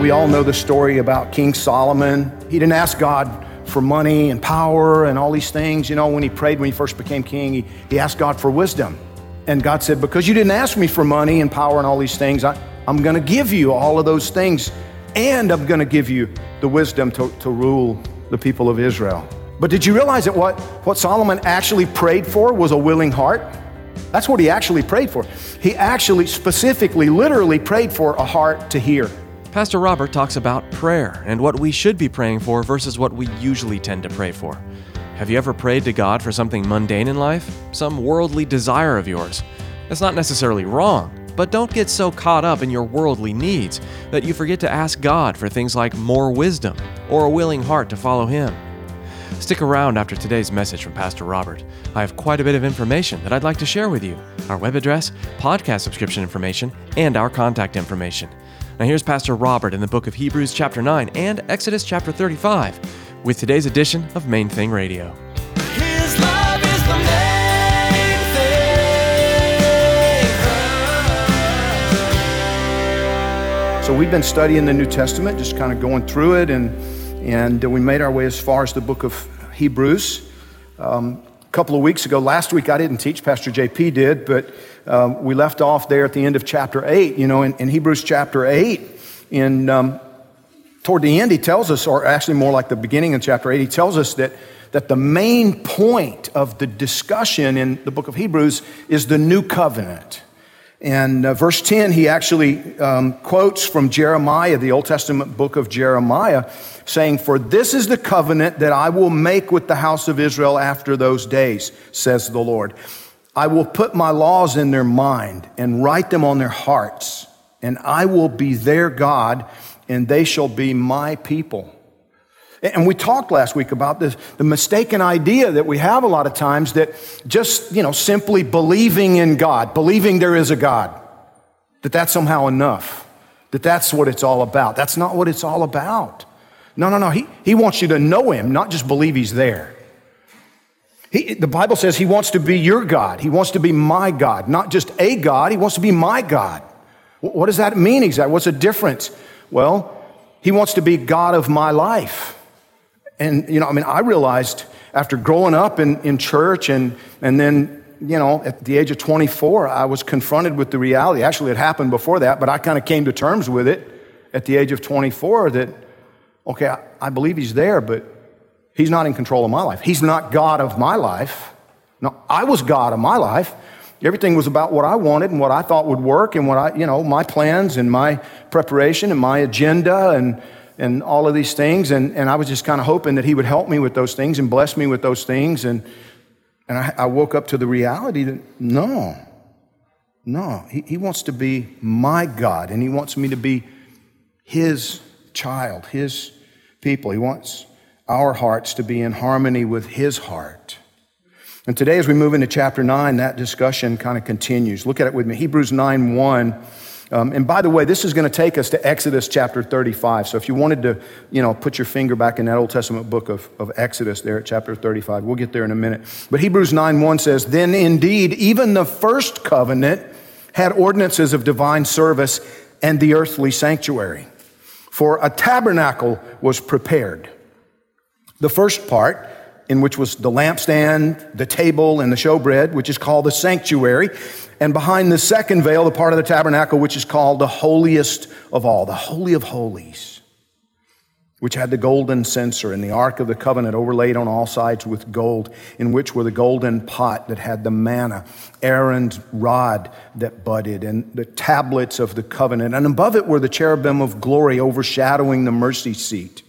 We all know the story about King Solomon. He didn't ask God for money and power and all these things. You know, when he prayed, when he first became king, he asked God for wisdom. And God said, because you didn't ask me for money and power and all these things, I'm going to give you all of those things. And I'm going to give you the wisdom to rule the people of Israel. But did you realize that what Solomon actually prayed for was a willing heart? That's what he actually prayed for. He actually specifically, literally prayed for a heart to hear. Pastor Robert talks about prayer and what we should be praying for versus what we usually tend to pray for. Have you ever prayed to God for something mundane in life? Some worldly desire of yours? That's not necessarily wrong, but don't get so caught up in your worldly needs that you forget to ask God for things like more wisdom or a willing heart to follow Him. Stick around after today's message from Pastor Robert. I have quite a bit of information that I'd like to share with you: our web address, podcast subscription information, and our contact information. Now here's Pastor Robert in the book of Hebrews chapter 9 and Exodus chapter 35 with today's edition of Main Thing Radio. His love is the main thing. So we've been studying the New Testament, just kind of going through it, and we made our way as far as the book of Hebrews. A couple of weeks ago, last week I didn't teach, Pastor JP did, but we left off there at the end of chapter 8, you know, in Hebrews chapter 8, toward the end he tells us, or actually more like the beginning of chapter 8, he tells us that the main point of the discussion in the book of Hebrews is the new covenant. And verse 10, he actually quotes from Jeremiah, the Old Testament book of Jeremiah, saying, "For this is the covenant that I will make with the house of Israel after those days, says the Lord. I will put my laws in their mind and write them on their hearts, and I will be their God, and they shall be my people." And we talked last week about this, the mistaken idea that we have a lot of times that just, you know, simply believing in God, believing there is a God, that's somehow enough, that's what it's all about. That's not what it's all about. No. He wants you to know Him, not just believe He's there. The Bible says He wants to be your God. He wants to be my God, not just a God. He wants to be my God. What does that mean exactly? What's the difference? Well, He wants to be God of my life. And, you know, I mean, I realized after growing up in church and then, you know, at the age of 24, I was confronted with the reality. Actually, it happened before that, but I kind of came to terms with it at the age of 24 that, okay, I believe He's there, but He's not in control of my life. He's not God of my life. No, I was God of my life. Everything was about what I wanted and what I thought would work and what I, you know, my plans and my preparation and my agenda and all of these things. And I was just kind of hoping that He would help me with those things and bless me with those things. And I woke up to the reality that no. He wants to be my God, and He wants me to be His child, His people. He wants our hearts to be in harmony with His heart. And today, as we move into chapter 9, that discussion kind of continues. Look at it with me, Hebrews 9:1. And by the way, this is going to take us to Exodus chapter 35. So if you wanted to, you know, put your finger back in that Old Testament book of Exodus there at chapter 35, we'll get there in a minute. But Hebrews 9:1 says, "Then indeed, even the first covenant had ordinances of divine service and the earthly sanctuary. For a tabernacle was prepared. The first part, in which was the lampstand, the table, and the showbread, which is called the sanctuary, and behind the second veil, the part of the tabernacle, which is called the holiest of all, the holy of holies. which had the golden censer and the ark of the covenant overlaid on all sides with gold, in which were the golden pot that had the manna, Aaron's rod that budded, and the tablets of the covenant. And above it were the cherubim of glory overshadowing the mercy seat.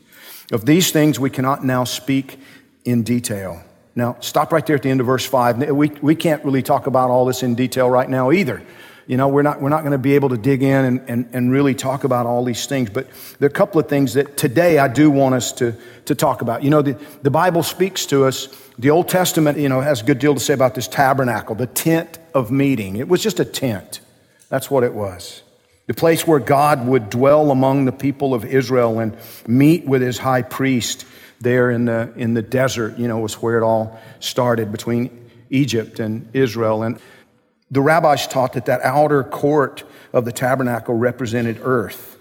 Of these things we cannot now speak in detail. Now, stop right there at the end of verse 5. We can't really talk about all this in detail right now either. You know, we're not going to be able to dig in and really talk about all these things. But there are a couple of things that today I do want us to talk about. You know, the Bible speaks to us. The Old Testament, you know, has a good deal to say about this tabernacle, the tent of meeting. It was just a tent. That's what it was. The place where God would dwell among the people of Israel and meet with his high priest there in the desert, you know, was where it all started between Egypt and Israel. And the rabbis taught that outer court of the tabernacle represented earth.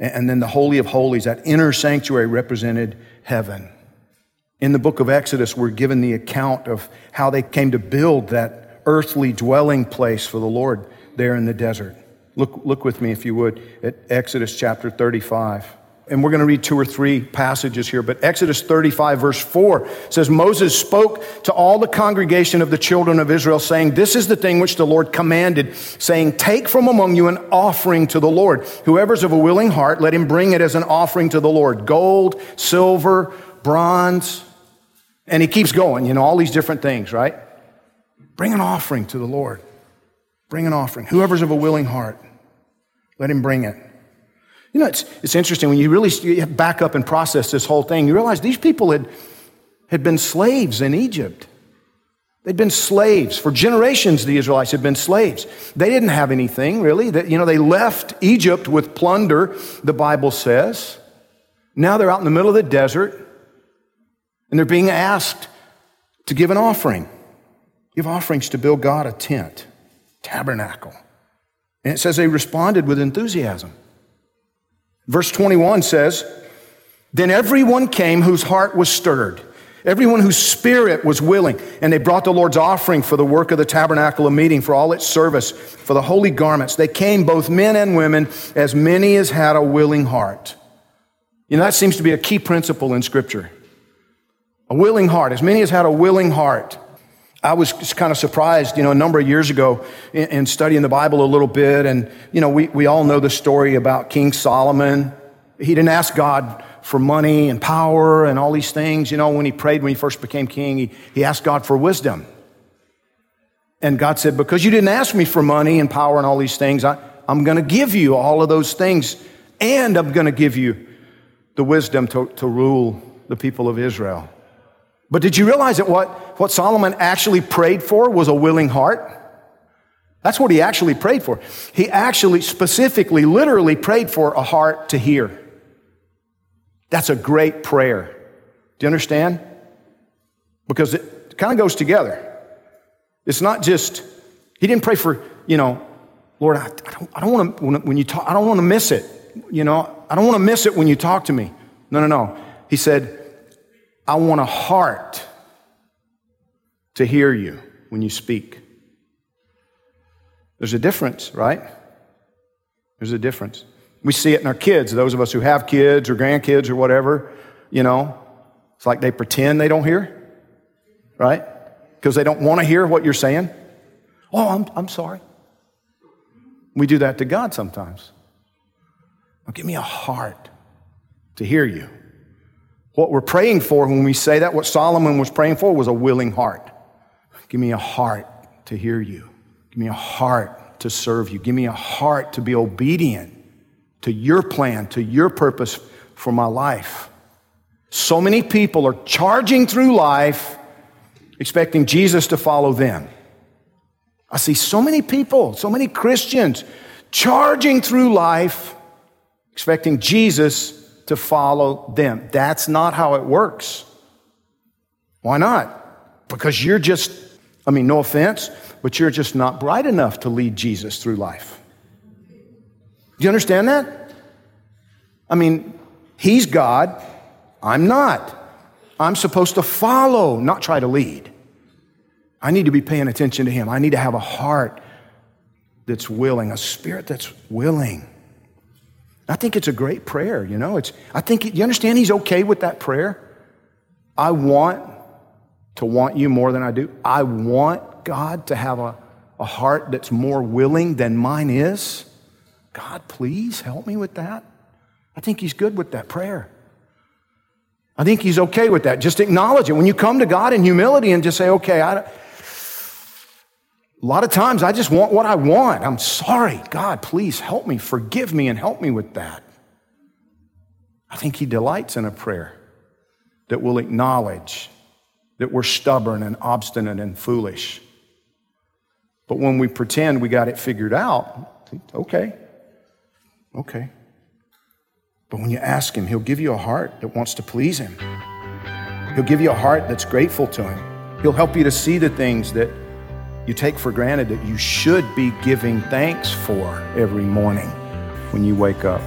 And then the Holy of Holies, that inner sanctuary, represented heaven. In the book of Exodus, we're given the account of how they came to build that earthly dwelling place for the Lord there in the desert. Look with me, if you would, at Exodus chapter 35. And we're going to read two or three passages here, but Exodus 35, verse 4 says, Moses spoke to all the congregation of the children of Israel, saying, this is the thing which the Lord commanded, saying, take from among you an offering to the Lord. Whoever's of a willing heart, let him bring it as an offering to the Lord. Gold, silver, bronze. And he keeps going, you know, all these different things, right? Bring an offering to the Lord. Bring an offering. Whoever's of a willing heart, let him bring it. You know, it's interesting when you really back up and process this whole thing. You realize these people had been slaves in Egypt. They'd been slaves. For generations, the Israelites had been slaves. They didn't have anything, really. You know, they left Egypt with plunder, the Bible says. Now they're out in the middle of the desert, and they're being asked to give an offering. Give offerings to build God a tent, tabernacle. And it says they responded with enthusiasm. Verse 21 says, then everyone came whose heart was stirred, everyone whose spirit was willing, and they brought the Lord's offering for the work of the tabernacle of meeting, for all its service, for the holy garments. They came, both men and women, as many as had a willing heart. You know, that seems to be a key principle in Scripture. A willing heart, as many as had a willing heart. I was kind of surprised, you know, a number of years ago in studying the Bible a little bit. And, you know, we all know the story about King Solomon. He didn't ask God for money and power and all these things. You know, when he prayed, when he first became king, he asked God for wisdom. And God said, because you didn't ask me for money and power and all these things, I'm going to give you all of those things. And I'm going to give you the wisdom to rule the people of Israel. But did you realize that what Solomon actually prayed for was a willing heart? That's what he actually prayed for. He actually specifically, literally prayed for a heart to hear. That's a great prayer. Do you understand? Because it kind of goes together. It's not just, he didn't pray for, you know, Lord, I don't want to, when you talk, I don't want to miss it. You know, I don't want to miss it when you talk to me. No. He said, I want a heart to hear you when you speak. There's a difference, right? There's a difference. We see it in our kids, those of us who have kids or grandkids or whatever, you know. It's like they pretend they don't hear, right? Because they don't want to hear what you're saying. Oh, I'm sorry. We do that to God sometimes. Oh, give me a heart to hear you. What we're praying for when we say that, what Solomon was praying for, was a willing heart. Give me a heart to hear you. Give me a heart to serve you. Give me a heart to be obedient to your plan, to your purpose for my life. So many people are charging through life expecting Jesus to follow them. I see so many people, so many Christians charging through life expecting Jesus to follow them. That's not how it works. Why not? Because you're just, I mean, no offense, but you're just not bright enough to lead Jesus through life. Do you understand that? I mean, he's God. I'm not. I'm supposed to follow, not try to lead. I need to be paying attention to him. I need to have a heart that's willing, a spirit that's willing. I think it's a great prayer, you know. You understand he's okay with that prayer? I want to want you more than I do. I want God to have a heart that's more willing than mine is. God, please help me with that. I think he's good with that prayer. I think he's okay with that. Just acknowledge it. When you come to God in humility and just say, okay, a lot of times I just want what I want. I'm sorry. God, please help me. Forgive me and help me with that. I think he delights in a prayer that will acknowledge that we're stubborn and obstinate and foolish. But when we pretend we got it figured out, okay. But when you ask him, he'll give you a heart that wants to please him. He'll give you a heart that's grateful to him. He'll help you to see the things that you take for granted that you should be giving thanks for every morning when you wake up.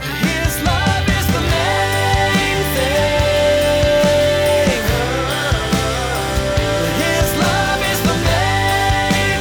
His love is the main thing. His love is the main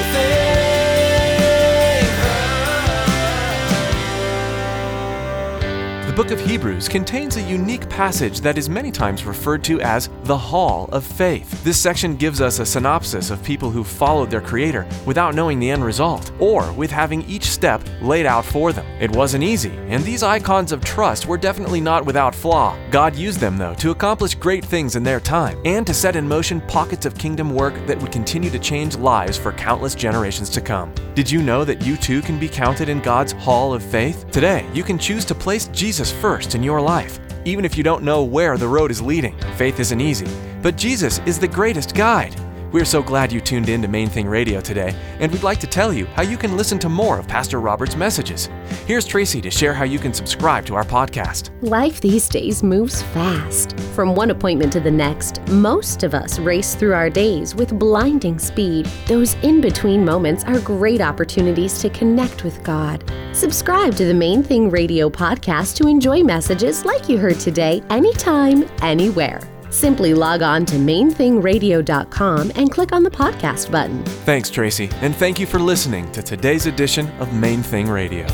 thing. The book of Hebrews contains a unique passage that is many times referred to as the Hall of Faith. This section gives us a synopsis of people who followed their Creator without knowing the end result, or with having each step laid out for them. It wasn't easy, and these icons of trust were definitely not without flaw. God used them, though, to accomplish great things in their time, and to set in motion pockets of kingdom work that would continue to change lives for countless generations to come. Did you know that you too can be counted in God's Hall of Faith? Today, you can choose to place Jesus first in your life, even if you don't know where the road is leading. Faith isn't easy, but Jesus is the greatest guide. We're so glad you tuned in to Main Thing Radio today, and we'd like to tell you how you can listen to more of Pastor Robert's messages. Here's Tracy to share how you can subscribe to our podcast. Life these days moves fast. From one appointment to the next, most of us race through our days with blinding speed. Those in-between moments are great opportunities to connect with God. Subscribe to the Main Thing Radio podcast to enjoy messages like you heard today, anytime, anywhere. Simply log on to mainthingradio.com and click on the podcast button. Thanks, Tracy, and thank you for listening to today's edition of Main Thing Radio.